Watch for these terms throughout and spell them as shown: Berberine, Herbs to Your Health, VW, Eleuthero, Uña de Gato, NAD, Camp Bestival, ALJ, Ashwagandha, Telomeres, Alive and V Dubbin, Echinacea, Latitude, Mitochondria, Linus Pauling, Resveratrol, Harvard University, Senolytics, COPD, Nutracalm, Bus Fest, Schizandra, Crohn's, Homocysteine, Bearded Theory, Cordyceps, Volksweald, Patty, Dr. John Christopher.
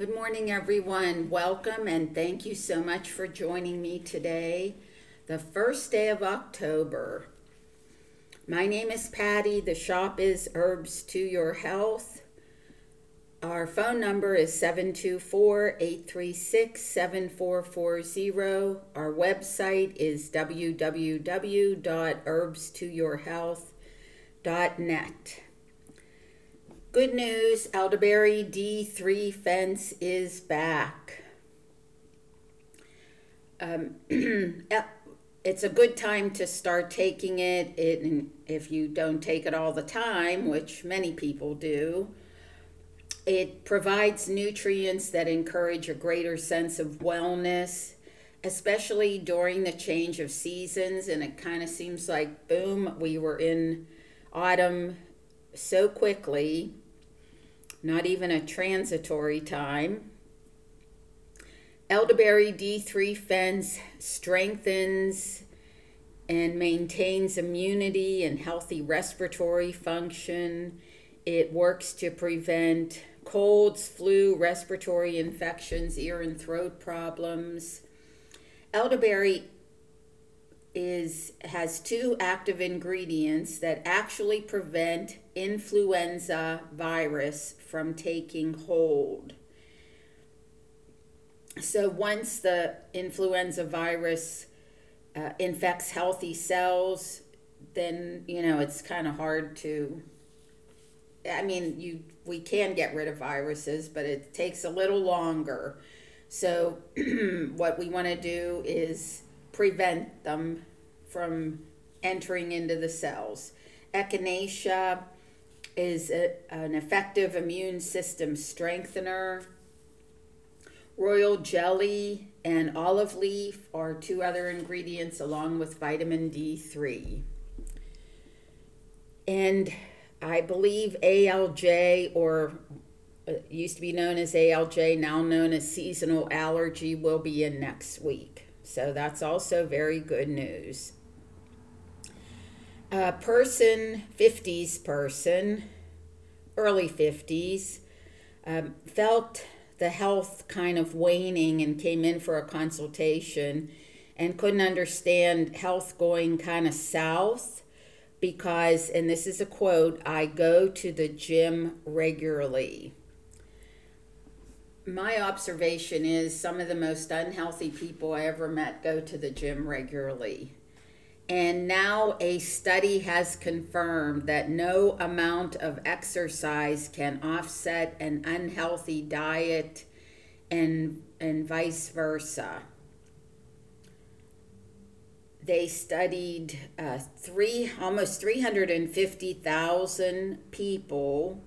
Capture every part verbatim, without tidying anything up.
Good morning, everyone. Welcome and thank you so much for joining me today, the first day of October. My name is Patty. The shop is Herbs to Your Health. Our phone number is seven two four, eight three six, seven four four zero. Our website is w w w dot herbs to your health dot net. Good news, Elderberry D three fense is back. Um, it's a good time to start taking it, it, and if you don't take it all the time, which many people do. It provides nutrients that encourage a greater sense of wellness, especially during the change of seasons, and it kind of seems like, boom, we were in autumn so quickly. Not even a transitory time. Elderberry D three fense strengthens and maintains immunity and healthy respiratory function. It works to prevent colds, flu, respiratory infections, ear and throat problems. Elderberry is has two active ingredients that actually prevent influenza virus from taking hold. So once the influenza virus uh, infects healthy cells, then, you know, it's kind of hard to, I mean, you we can get rid of viruses, but it takes a little longer. So what we want to do is prevent them from entering into the cells. Echinacea is a, an effective immune system strengthener. Royal jelly and olive leaf are two other ingredients, along with vitamin D three. And I believe A L J, or it used to be known as A L J, now known as seasonal allergy, will be in next week. So that's also very good news. A person, fifties person, early fifties, um, felt the health kind of waning and came in for a consultation and couldn't understand health going kind of south because, and this is a quote, "I go to the gym regularly." My observation is some of the most unhealthy people I ever met go to the gym regularly. And now a study has confirmed that no amount of exercise can offset an unhealthy diet and, and vice versa. They studied uh, three almost three hundred fifty thousand people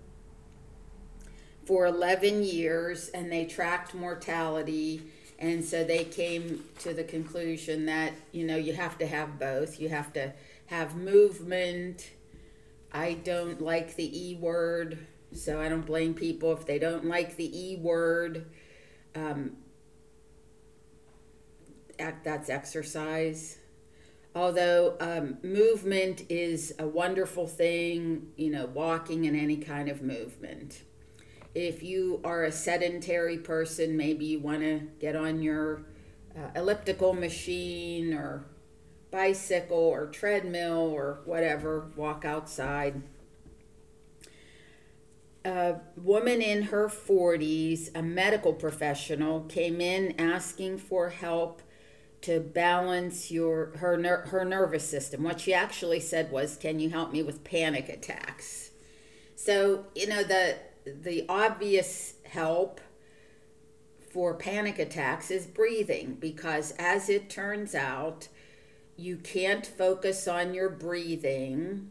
for eleven years, and they tracked mortality, and so they came to the conclusion that, you know, you have to have both. You have to have movement. I don't like the E word, so I don't blame people if they don't like the E word. Um, that's exercise. Although um, movement is a wonderful thing, you know, walking and any kind of movement. If you are a sedentary person, maybe you want to get on your uh, elliptical machine or bicycle or treadmill or whatever, walk outside. A woman in her forties, a medical professional, came in asking for help to balance your her ner- her nervous system. What she actually said was, "Can you help me with panic attacks?" So, you know, the The obvious help for panic attacks is breathing, because as it turns out, you can't focus on your breathing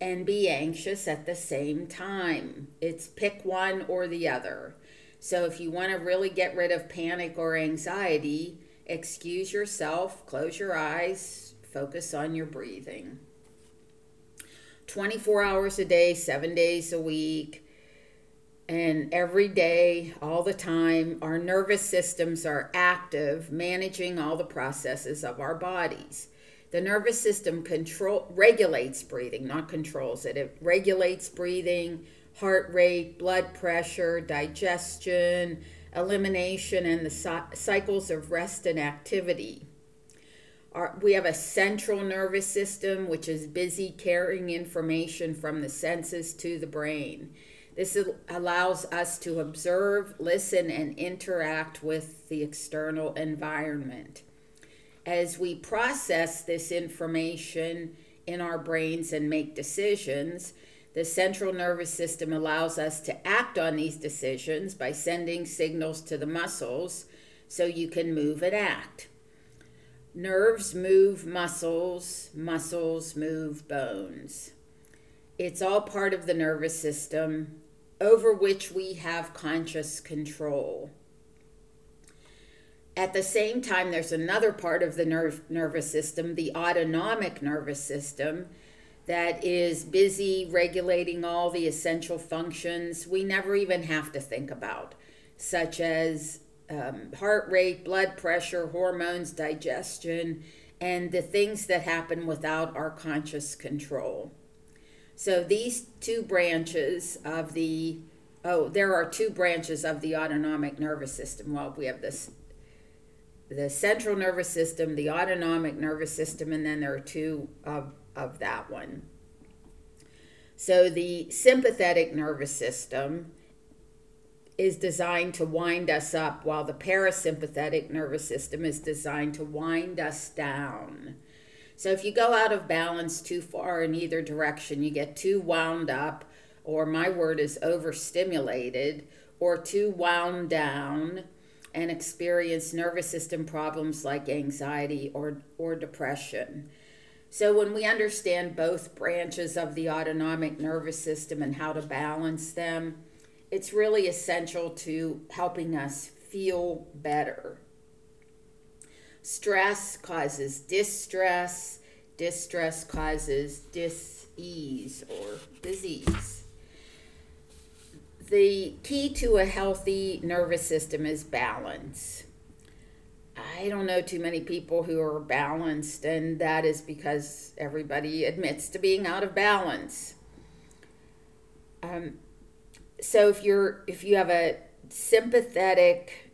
and be anxious at the same time. It's pick one or the other. So if you want to really get rid of panic or anxiety, excuse yourself, close your eyes, focus on your breathing. twenty-four hours a day, seven days a week. And every day, all the time, our nervous systems are active, managing all the processes of our bodies. The nervous system control regulates breathing, not controls it. It regulates breathing, heart rate, blood pressure, digestion, elimination, and the cycles of rest and activity. Our, we have a central nervous system, which is busy carrying information from the senses to the brain. This allows us to observe, listen, and interact with the external environment. As we process this information in our brains and make decisions, the central nervous system allows us to act on these decisions by sending signals to the muscles so you can move and act. Nerves move muscles, muscles move bones. It's all part of the nervous system over which we have conscious control. At the same time, there's another part of the nerve, nervous system, the autonomic nervous system, that is busy regulating all the essential functions we never even have to think about, such as um, heart rate, blood pressure, hormones, digestion, and the things that happen without our conscious control. So these two branches of the, oh, there are two branches of the autonomic nervous system. Well, we have this, the central nervous system, the autonomic nervous system, and then there are two of of that one. So the sympathetic nervous system is designed to wind us up, while the parasympathetic nervous system is designed to wind us down. So if you go out of balance too far in either direction, you get too wound up, or my word is overstimulated, or too wound down, and experience nervous system problems like anxiety or, or depression. So when we understand both branches of the autonomic nervous system and how to balance them, it's really essential to helping us feel better. Stress causes distress. Distress causes dis-ease or disease. The key to a healthy nervous system is balance. I don't know too many people who are balanced, and that is because everybody admits to being out of balance. Um, so if you're if you have a sympathetic,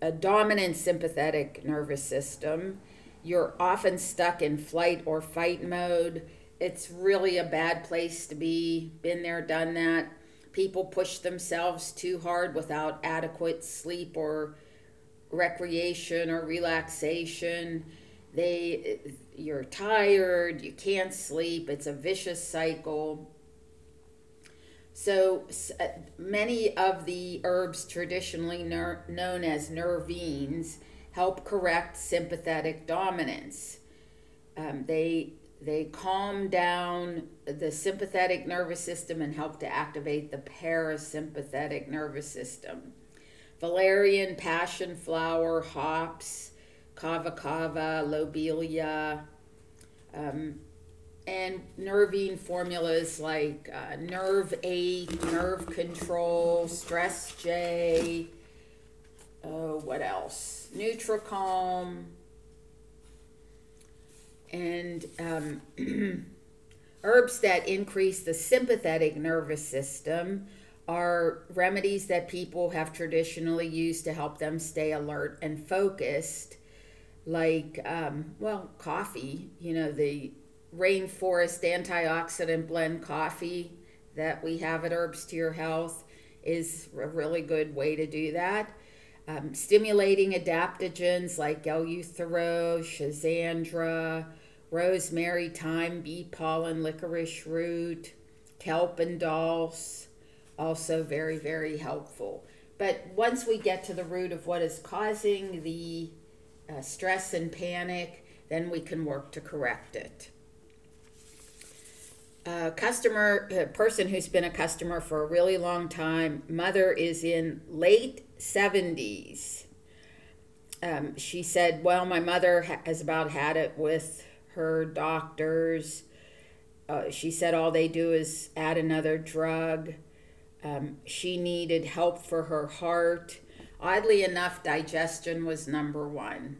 a dominant sympathetic nervous system, you're often stuck in flight or fight mode. It's really a bad place to be. Been there, done that. People push themselves too hard without adequate sleep or recreation or relaxation. They, you're tired, you can't sleep. It's a vicious cycle. So many of the herbs traditionally ner- known as nervines help correct sympathetic dominance. Um, they they calm down the sympathetic nervous system and help to activate the parasympathetic nervous system. Valerian, passion flower, hops, kava kava, lobelia, um, and nervine formulas like uh, Nerve eight, Nerve Control, Stress J, oh, what else? Nutracalm, and um, herbs that increase the sympathetic nervous system are remedies that people have traditionally used to help them stay alert and focused, like, um, well, coffee, you know, the rainforest antioxidant blend coffee that we have at Herbs to Your Health is a really good way to do that. Um, stimulating adaptogens like eleuthero, schizandra, rosemary, thyme, bee pollen, licorice root, kelp and dulse, also very, very helpful. But once we get to the root of what is causing the uh, stress and panic, then we can work to correct it. A customer, a person who's been a customer for a really long time, mother is in late seventies. Um, she said, well, my mother has about had it with her doctors. Uh, she said all they do is add another drug. Um, she needed help for her heart. Oddly enough, digestion was number one.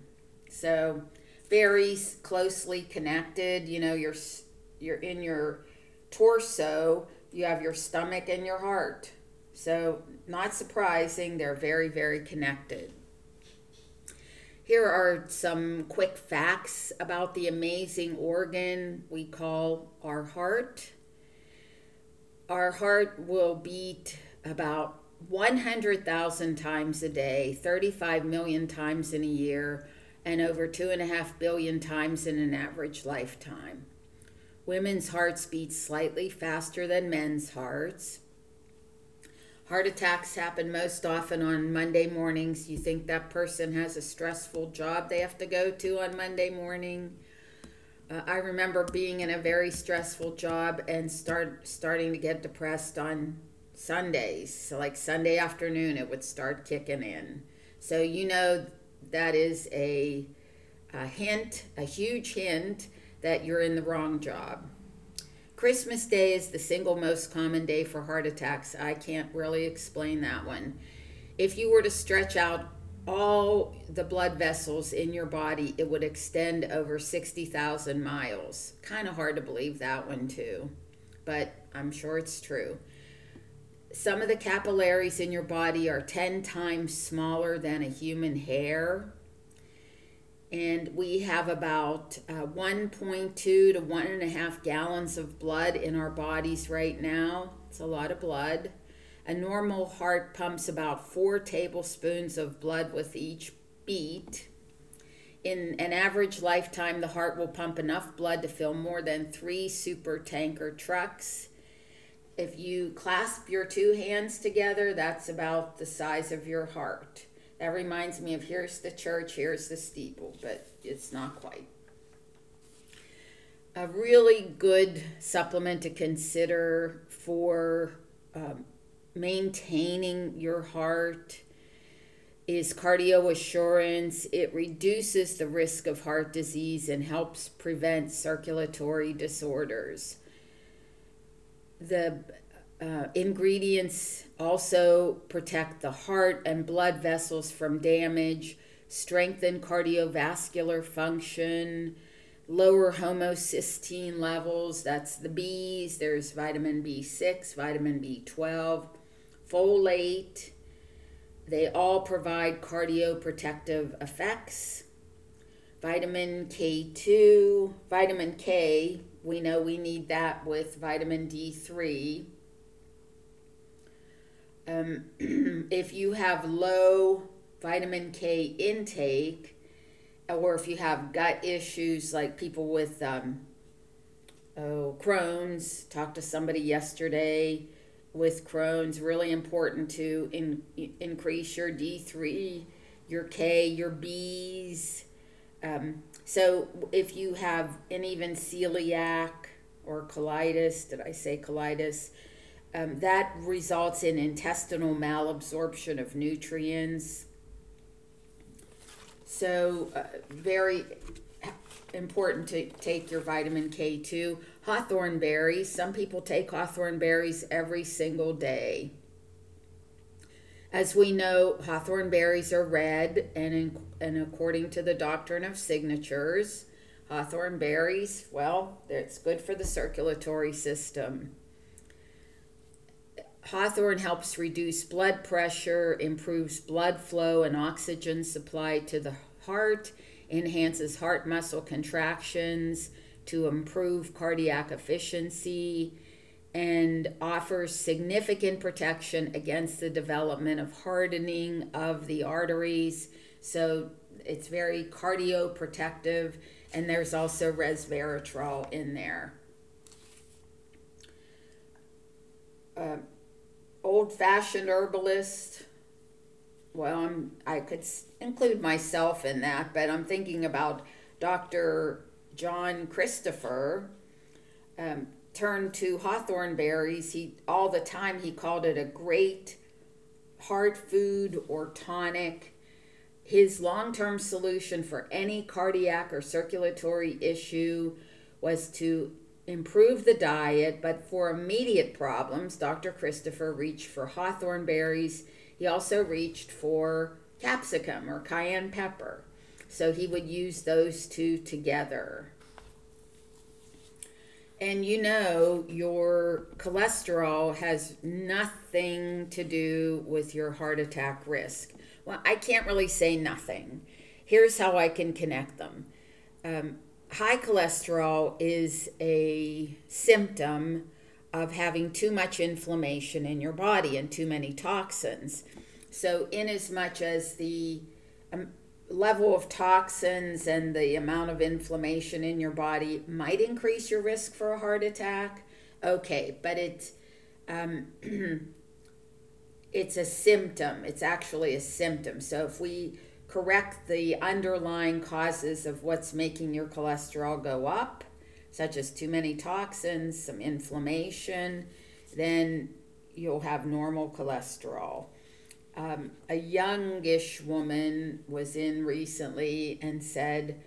So very closely connected. You know, you're, you're in your torso, you have your stomach and your heart. So not surprising, they're very, very connected. Here are some quick facts about the amazing organ we call our heart. Our heart will beat about one hundred thousand times a day, thirty-five million times in a year, and over two and a half billion times in an average lifetime. Women's hearts beat slightly faster than men's hearts. Heart attacks happen most often on Monday mornings. You think that person has a stressful job they have to go to on Monday morning. Uh, I remember being in a very stressful job and start starting to get depressed on Sundays. So like Sunday afternoon, it would start kicking in. So you know that is a, a hint, a huge hint that you're in the wrong job. Christmas Day is the single most common day for heart attacks. I can't really explain that one. If you were to stretch out all the blood vessels in your body, it would extend over sixty thousand miles. Kind of hard to believe that one too, but I'm sure it's true. Some of the capillaries in your body are ten times smaller than a human hair. And we have about uh, one point two to one and a half gallons of blood in our bodies right now. It's a lot of blood. A normal heart pumps about four tablespoons of blood with each beat. In an average lifetime, the heart will pump enough blood to fill more than three super tanker trucks. If you clasp your two hands together, that's about the size of your heart. That reminds me of here's the church, here's the steeple, but it's not quite. A really good supplement to consider for um, maintaining your heart is cardio assurance. It reduces the risk of heart disease and helps prevent circulatory disorders. The Uh, ingredients also protect the heart and blood vessels from damage, strengthen cardiovascular function, lower homocysteine levels, that's the B's, there's vitamin B six, vitamin B twelve, folate. They all provide cardioprotective effects. Vitamin K two, vitamin K, we know we need that with vitamin D three. Um, if you have low vitamin K intake, or if you have gut issues like people with um, oh, Crohn's, talked to somebody yesterday with Crohn's, really important to in, increase your D three, your K, your B's. Um, so if you have an even celiac or colitis, did I say colitis? Um, that results in intestinal malabsorption of nutrients. So uh, very important to take your vitamin K two. Hawthorn berries. Some people take hawthorn berries every single day. As we know, hawthorn berries are red, and, in, and according to the doctrine of signatures, hawthorn berries, well, it's good for the circulatory system. Hawthorn helps reduce blood pressure, improves blood flow and oxygen supply to the heart, enhances heart muscle contractions to improve cardiac efficiency, and offers significant protection against the development of hardening of the arteries. So it's very cardioprotective, and there's also resveratrol in there. Uh, Old-fashioned herbalist, well, I'm, I could include myself in that, but I'm thinking about Doctor John Christopher. Um, turned to hawthorn berries. He all the time he called it a great heart food or tonic. His long-term solution for any cardiac or circulatory issue was to improve the diet, but for immediate problems, Doctor Christopher reached for hawthorn berries. He also reached for capsicum or cayenne pepper. So he would use those two together. And you know, your cholesterol has nothing to do with your heart attack risk. Well, I can't really say nothing. Here's how I can connect them. Um, high cholesterol is a symptom of having too much inflammation in your body and too many toxins. So in as much as the um, level of toxins and the amount of inflammation in your body might increase your risk for a heart attack, okay, but it's um, it's a symptom. It's actually a symptom. So if we correct the underlying causes of what's making your cholesterol go up, such as too many toxins, some inflammation, then you'll have normal cholesterol. Um, a youngish woman was in recently and said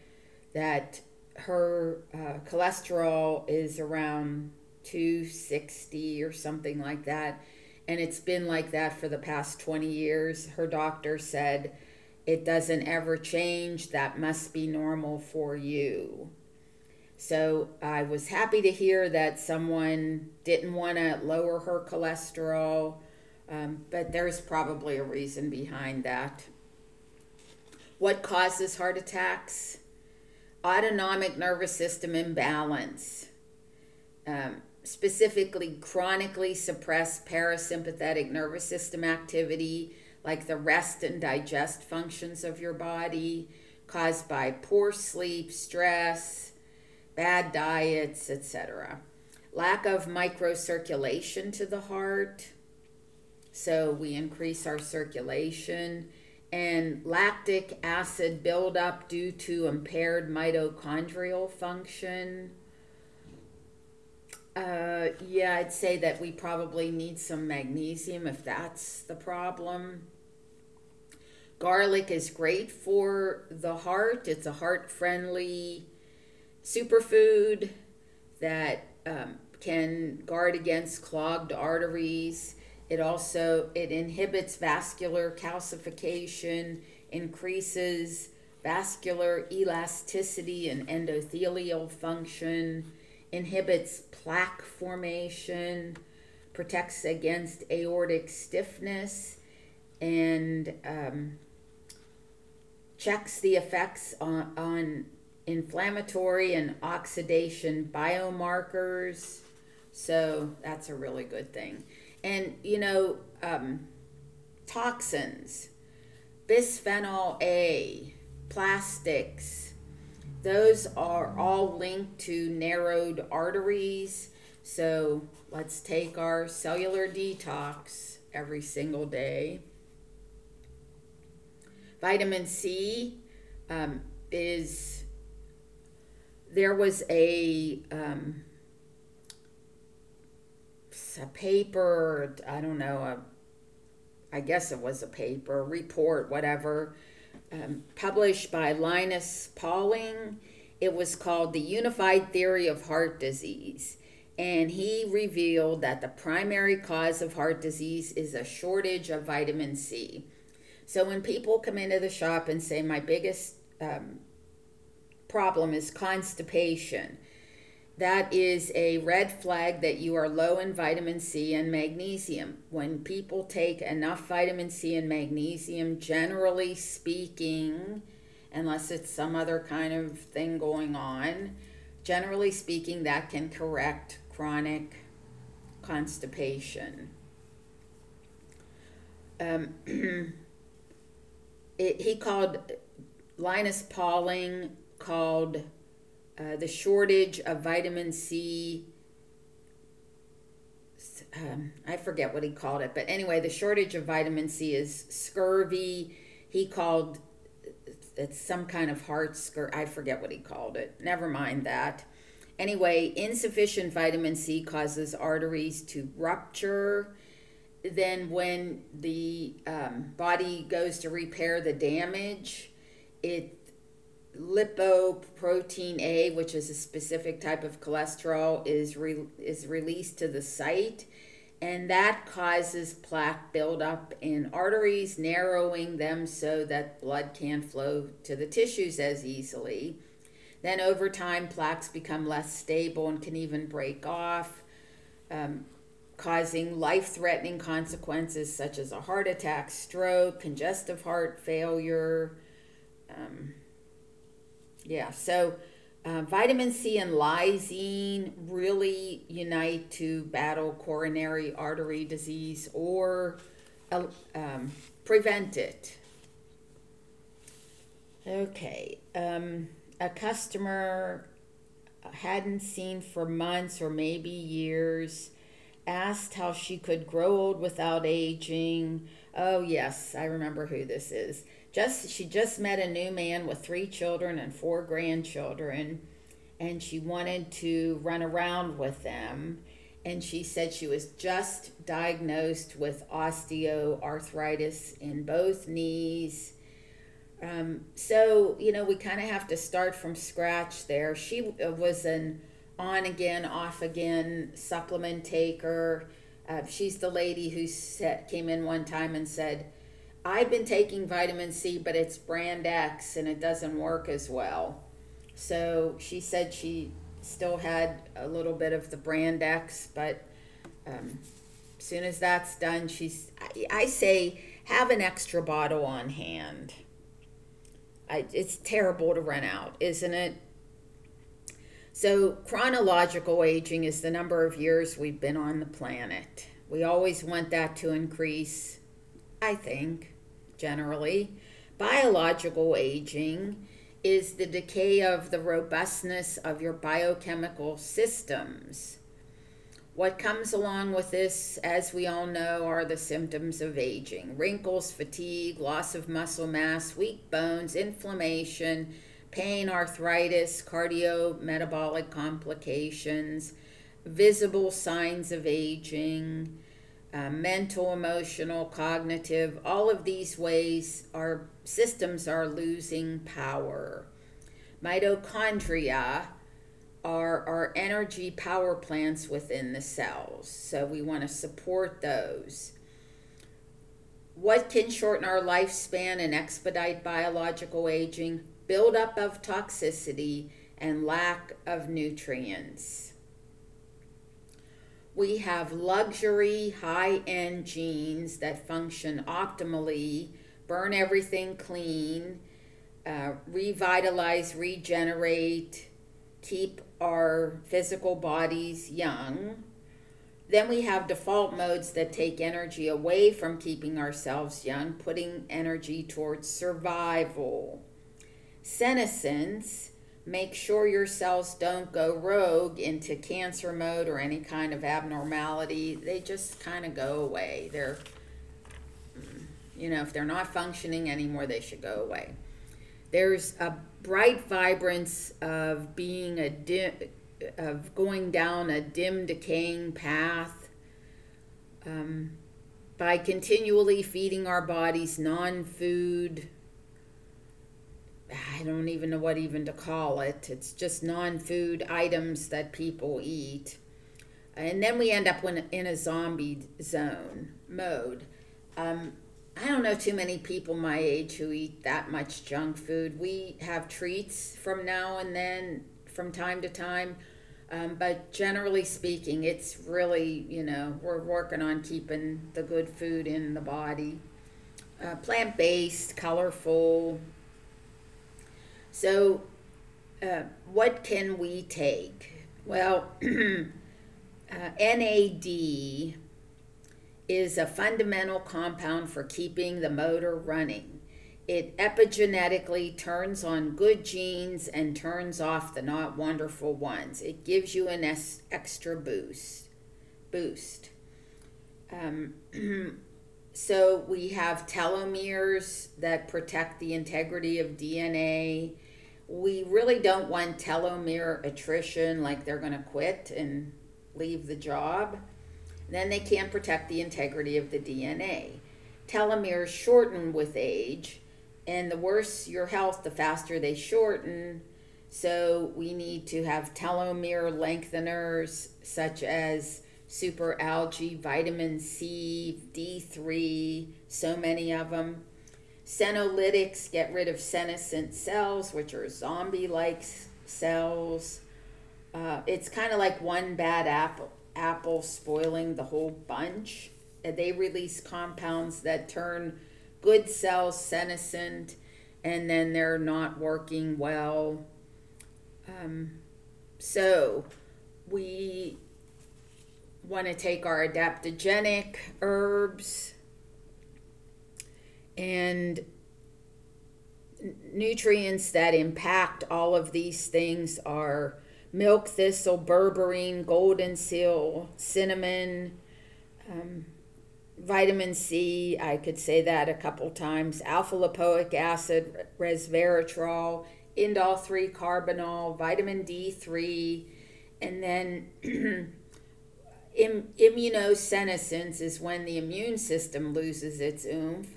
that her uh, cholesterol is around two sixty or something like that, and it's been like that for the past twenty years. Her doctor said it doesn't ever change. That must be normal for you. So I was happy to hear that someone didn't want to lower her cholesterol. Um, but there's probably a reason behind that. What causes heart attacks? Autonomic nervous system imbalance, um, specifically chronically suppressed parasympathetic nervous system activity, like the rest and digest functions of your body, caused by poor sleep, stress, bad diets, et cetera. Lack of microcirculation to the heart. So we increase our circulation, and lactic acid buildup due to impaired mitochondrial function. Uh, yeah, I'd say that we probably need some magnesium if that's the problem. Garlic is great for the heart. It's a heart-friendly superfood that um, can guard against clogged arteries. It also, it inhibits vascular calcification, increases vascular elasticity and endothelial function, inhibits plaque formation, protects against aortic stiffness, and um, checks the effects on, on inflammatory and oxidation biomarkers. So that's a really good thing. And, you know, um, toxins, bisphenol A, plastics, those are all linked to narrowed arteries. So let's take our cellular detox every single day. Vitamin C um, is, there was a... Um, a paper, I don't know, a, I guess it was a paper, report, whatever, um, published by Linus Pauling. It was called The Unified Theory of Heart Disease. And he revealed that the primary cause of heart disease is a shortage of vitamin C. So when people come into the shop and say, my biggest um, problem is constipation, that is a red flag that you are low in vitamin C and magnesium. When people take enough vitamin C and magnesium, generally speaking, unless it's some other kind of thing going on, generally speaking, that can correct chronic constipation. Um, it, he called, Linus Pauling called Uh, the shortage of vitamin C, um, I forget what he called it, but anyway, the shortage of vitamin C is scurvy. He called it some kind of heart scurvy. I forget what he called it. Never mind that. Anyway, insufficient vitamin C causes arteries to rupture. Then when the um, body goes to repair the damage, it lipoprotein A, which is a specific type of cholesterol, is re- is released to the site, and that causes plaque buildup in arteries, narrowing them so that blood can't flow to the tissues as easily. Then over time, plaques become less stable and can even break off, um, causing life-threatening consequences such as a heart attack, stroke, congestive heart failure. Um, yeah, so uh, vitamin C and lysine really unite to battle coronary artery disease or um, prevent it. Okay. Um, a customer hadn't seen for months or maybe years asked how she could grow old without aging. Oh, yes, I remember who this is. Just she just met a new man with three children and four grandchildren, and she wanted to run around with them. And she said she was just diagnosed with osteoarthritis in both knees. Um, so, you know, we kind of have to start from scratch there. She was an on-again, off-again supplement taker. Uh, she's the lady who set, came in one time and said, I've been taking vitamin C, but it's brand X and it doesn't work as well. So she said she still had a little bit of the brand X, but um, as soon as that's done, she's, I, I say, have an extra bottle on hand. I, it's terrible to run out, isn't it? So chronological aging is the number of years we've been on the planet. We always want that to increase, I think, generally. Biological aging is the decay of the robustness of your biochemical systems. What comes along with this, as we all know, are the symptoms of aging. Wrinkles, fatigue, loss of muscle mass, weak bones, inflammation, pain, arthritis, cardiometabolic complications, visible signs of aging, uh, mental, emotional, cognitive. All of these ways our systems are losing power. Mitochondria are our energy power plants within the cells. So we want to support those. What can shorten our lifespan and expedite biological aging? Buildup of toxicity and lack of nutrients. We have luxury high-end genes that function optimally, burn everything clean, uh, revitalize, regenerate, keep our physical bodies young. Then we have default modes that take energy away from keeping ourselves young, putting energy towards survival. Senescence, make sure your cells don't go rogue into cancer mode or any kind of abnormality. They just kind of go away. They're, you know, if they're not functioning anymore, they should go away. There's a bright vibrance of being a dim, of going down a dim decaying path um, by continually feeding our bodies non-food. I don't even know what even to call it. It's just non-food items that people eat, and then we end up in, in a zombie zone mode. Um, I don't know too many people my age who eat that much junk food. We have treats from now and then, from time to time. Um, but generally speaking, it's really, you know, we're working on keeping the good food in the body. Uh, plant-based, colorful. So uh, what can we take? Well, uh, N A D is a fundamental compound for keeping the motor running. It epigenetically turns on good genes and turns off the not wonderful ones. It gives you an es- extra boost. Boost. Um, so we have telomeres that protect the integrity of D N A. We really don't want telomere attrition, like they're going to quit and leave the job. Then they can't protect the integrity of the D N A. Telomeres shorten with age, and the worse your health, the faster they shorten. So we need to have telomere lengtheners such as superalgae, vitamin C, D three, so many of them. Senolytics get rid of senescent cells, which are zombie-like cells. Uh, it's kind of like one bad apple, apple spoiling the whole bunch. They release compounds that turn good cells senescent, and then they're not working well. Um, so we want to take our adaptogenic herbs and nutrients that impact all of these things are milk thistle, berberine, golden seal, cinnamon, um, vitamin C, I could say that a couple times, alpha-lipoic acid, resveratrol, indole three carbonyl, vitamin D three, and then Im- immunosenescence is when the immune system loses its oomph.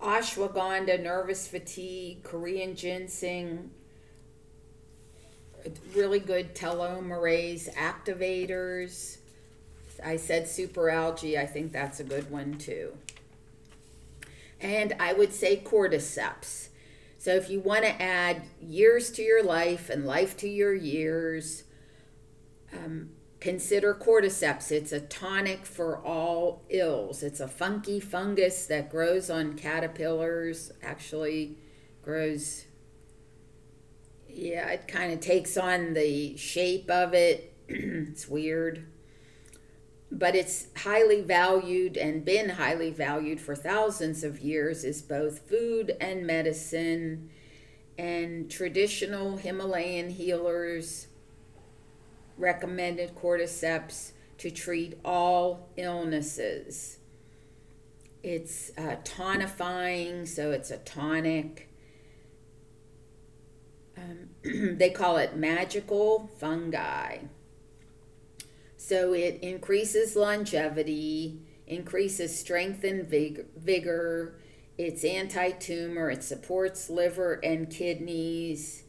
Ashwagandha, nervous fatigue, Korean ginseng, really good telomerase activators. I said superalgae. I think that's a good one too. And I would say cordyceps. So if you want to add years to your life and life to your years, um, consider cordyceps. It's a tonic for all ills. It's a funky fungus that grows on caterpillars, actually grows, yeah, it kind of takes on the shape of it. It's weird. But it's highly valued and been highly valued for thousands of years as both food and medicine, and traditional Himalayan healers recommended cordyceps to treat all illnesses. It's uh, tonifying, so it's a tonic. Um, they call it magical fungi. So it increases longevity, increases strength and vigor. It's anti-tumor. It supports liver and kidneys.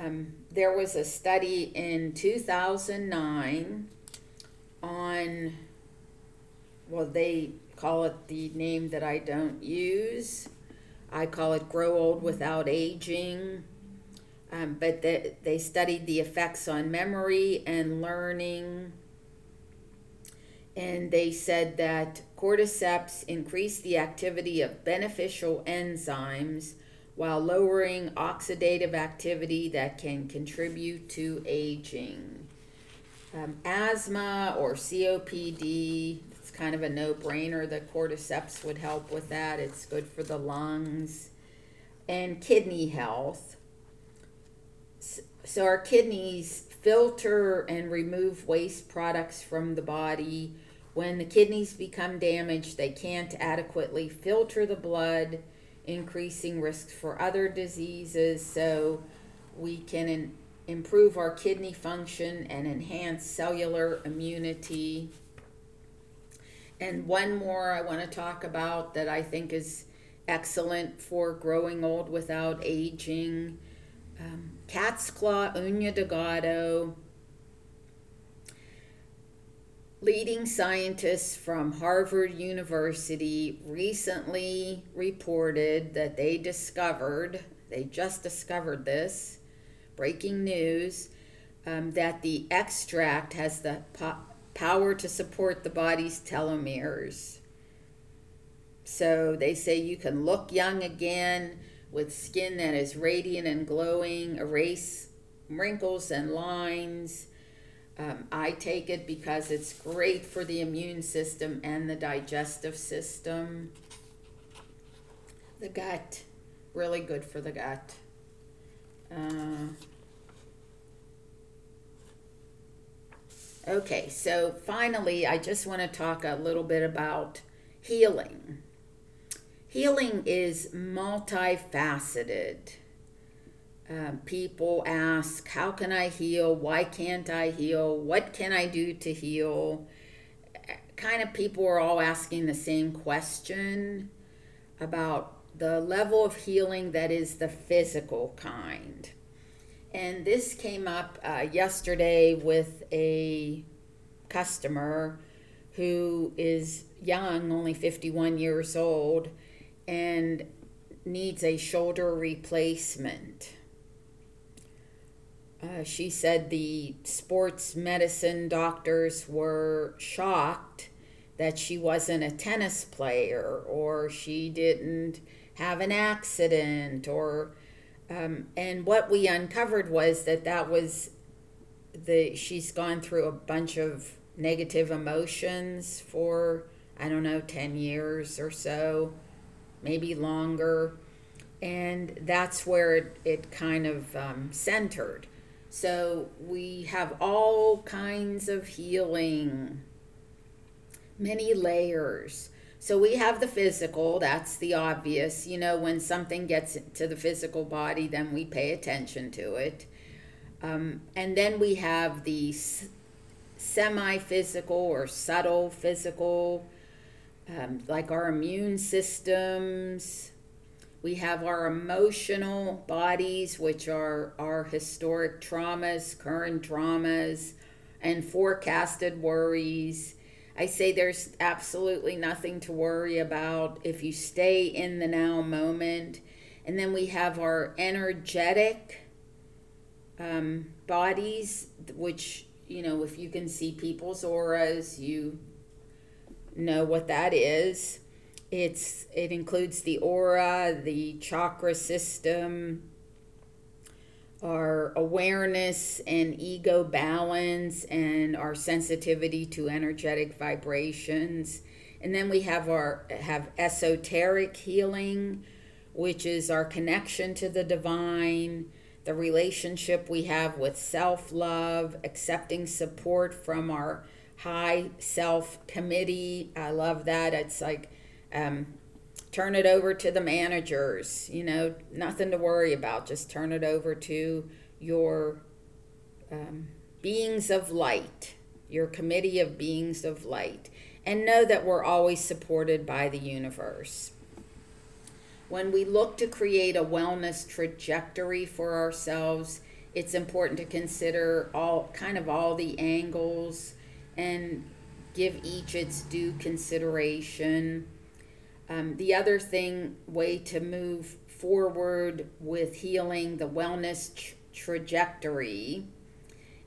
Um, there was a study in two thousand nine on, well, they call it the name that I don't use. I call it Grow Old Without Aging. Um, but the, they studied the effects on memory and learning, and they said that cordyceps increased the activity of beneficial enzymes while lowering oxidative activity that can contribute to aging. Um, asthma or C O P D, it's kind of a no-brainer that cordyceps would help with that. It's good for the lungs and kidney health. So our kidneys filter and remove waste products from the body. When the kidneys become damaged, they can't adequately filter the blood, increasing risks for other diseases. So we can in- improve our kidney function and enhance cellular immunity. And one more I want to talk about that I think is excellent for growing old without aging. Um, Cat's claw, Uña de Gato. Leading scientists from Harvard University recently reported that they discovered, they just discovered this, breaking news, um, that the extract has the po- power to support the body's telomeres. So they say you can look young again with skin that is radiant and glowing, erase wrinkles and lines. Um, I take it because it's great for the immune system and the digestive system. The gut, really good for the gut. Uh, okay, so finally, I just want to talk a little bit about healing. Healing is multifaceted. Um, people ask, how can I heal? Why can't I heal? What can I do to heal? Kind of people are all asking the same question about the level of healing that is the physical kind. And this came up uh, yesterday with a customer who is young, only fifty-one years old, and needs a shoulder replacement. Uh, she said the sports medicine doctors were shocked that she wasn't a tennis player, or she didn't have an accident, or um, and what we uncovered was that that was the she's gone through a bunch of negative emotions for, I don't know, ten years or so, maybe longer, and that's where it, it kind of um, centered. So we have all kinds of healing, many layers. So we have the physical, that's the obvious. You know, when something gets to the physical body, then we pay attention to it. Um, and then we have the s- semi-physical or subtle physical, um, like our immune systems. We have our emotional bodies, which are our historic traumas, current traumas, and forecasted worries. I say there's absolutely nothing to worry about if you stay in the now moment. And then we have our energetic um, bodies, which, you know, if you can see people's auras, you know what that is. It's it includes the aura, the chakra system, our awareness and ego balance, and our sensitivity to energetic vibrations. And then we have our have esoteric healing, which is our connection to the divine, the relationship we have with self-love, accepting support from our high self committee. I love that. It's like um turn it over to the managers, you know, nothing to worry about. Just turn it over to your um, beings of light, your committee of beings of light, and know that we're always supported by the universe. When we look to create a wellness trajectory for ourselves, it's important to consider all kind of all the angles and give each its due consideration. Um, the other thing, way to move forward with healing the wellness tr- trajectory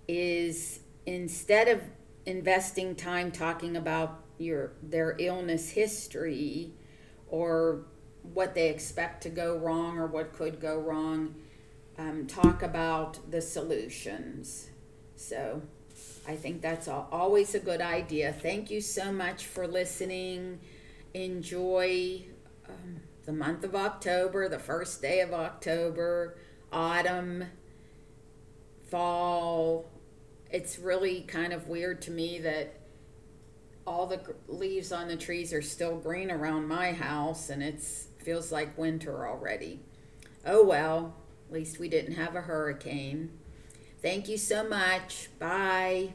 is, instead of investing time talking about your their illness history or what they expect to go wrong or what could go wrong, um, talk about the solutions. So I think that's all, always a good idea. Thank you so much for listening. Enjoy um, the month of October, the first day of October, autumn, fall. It's really kind of weird to me that all the gr- leaves on the trees are still green around my house, and it feels like winter already. Oh well, at least we didn't have a hurricane. Thank you so much. Bye.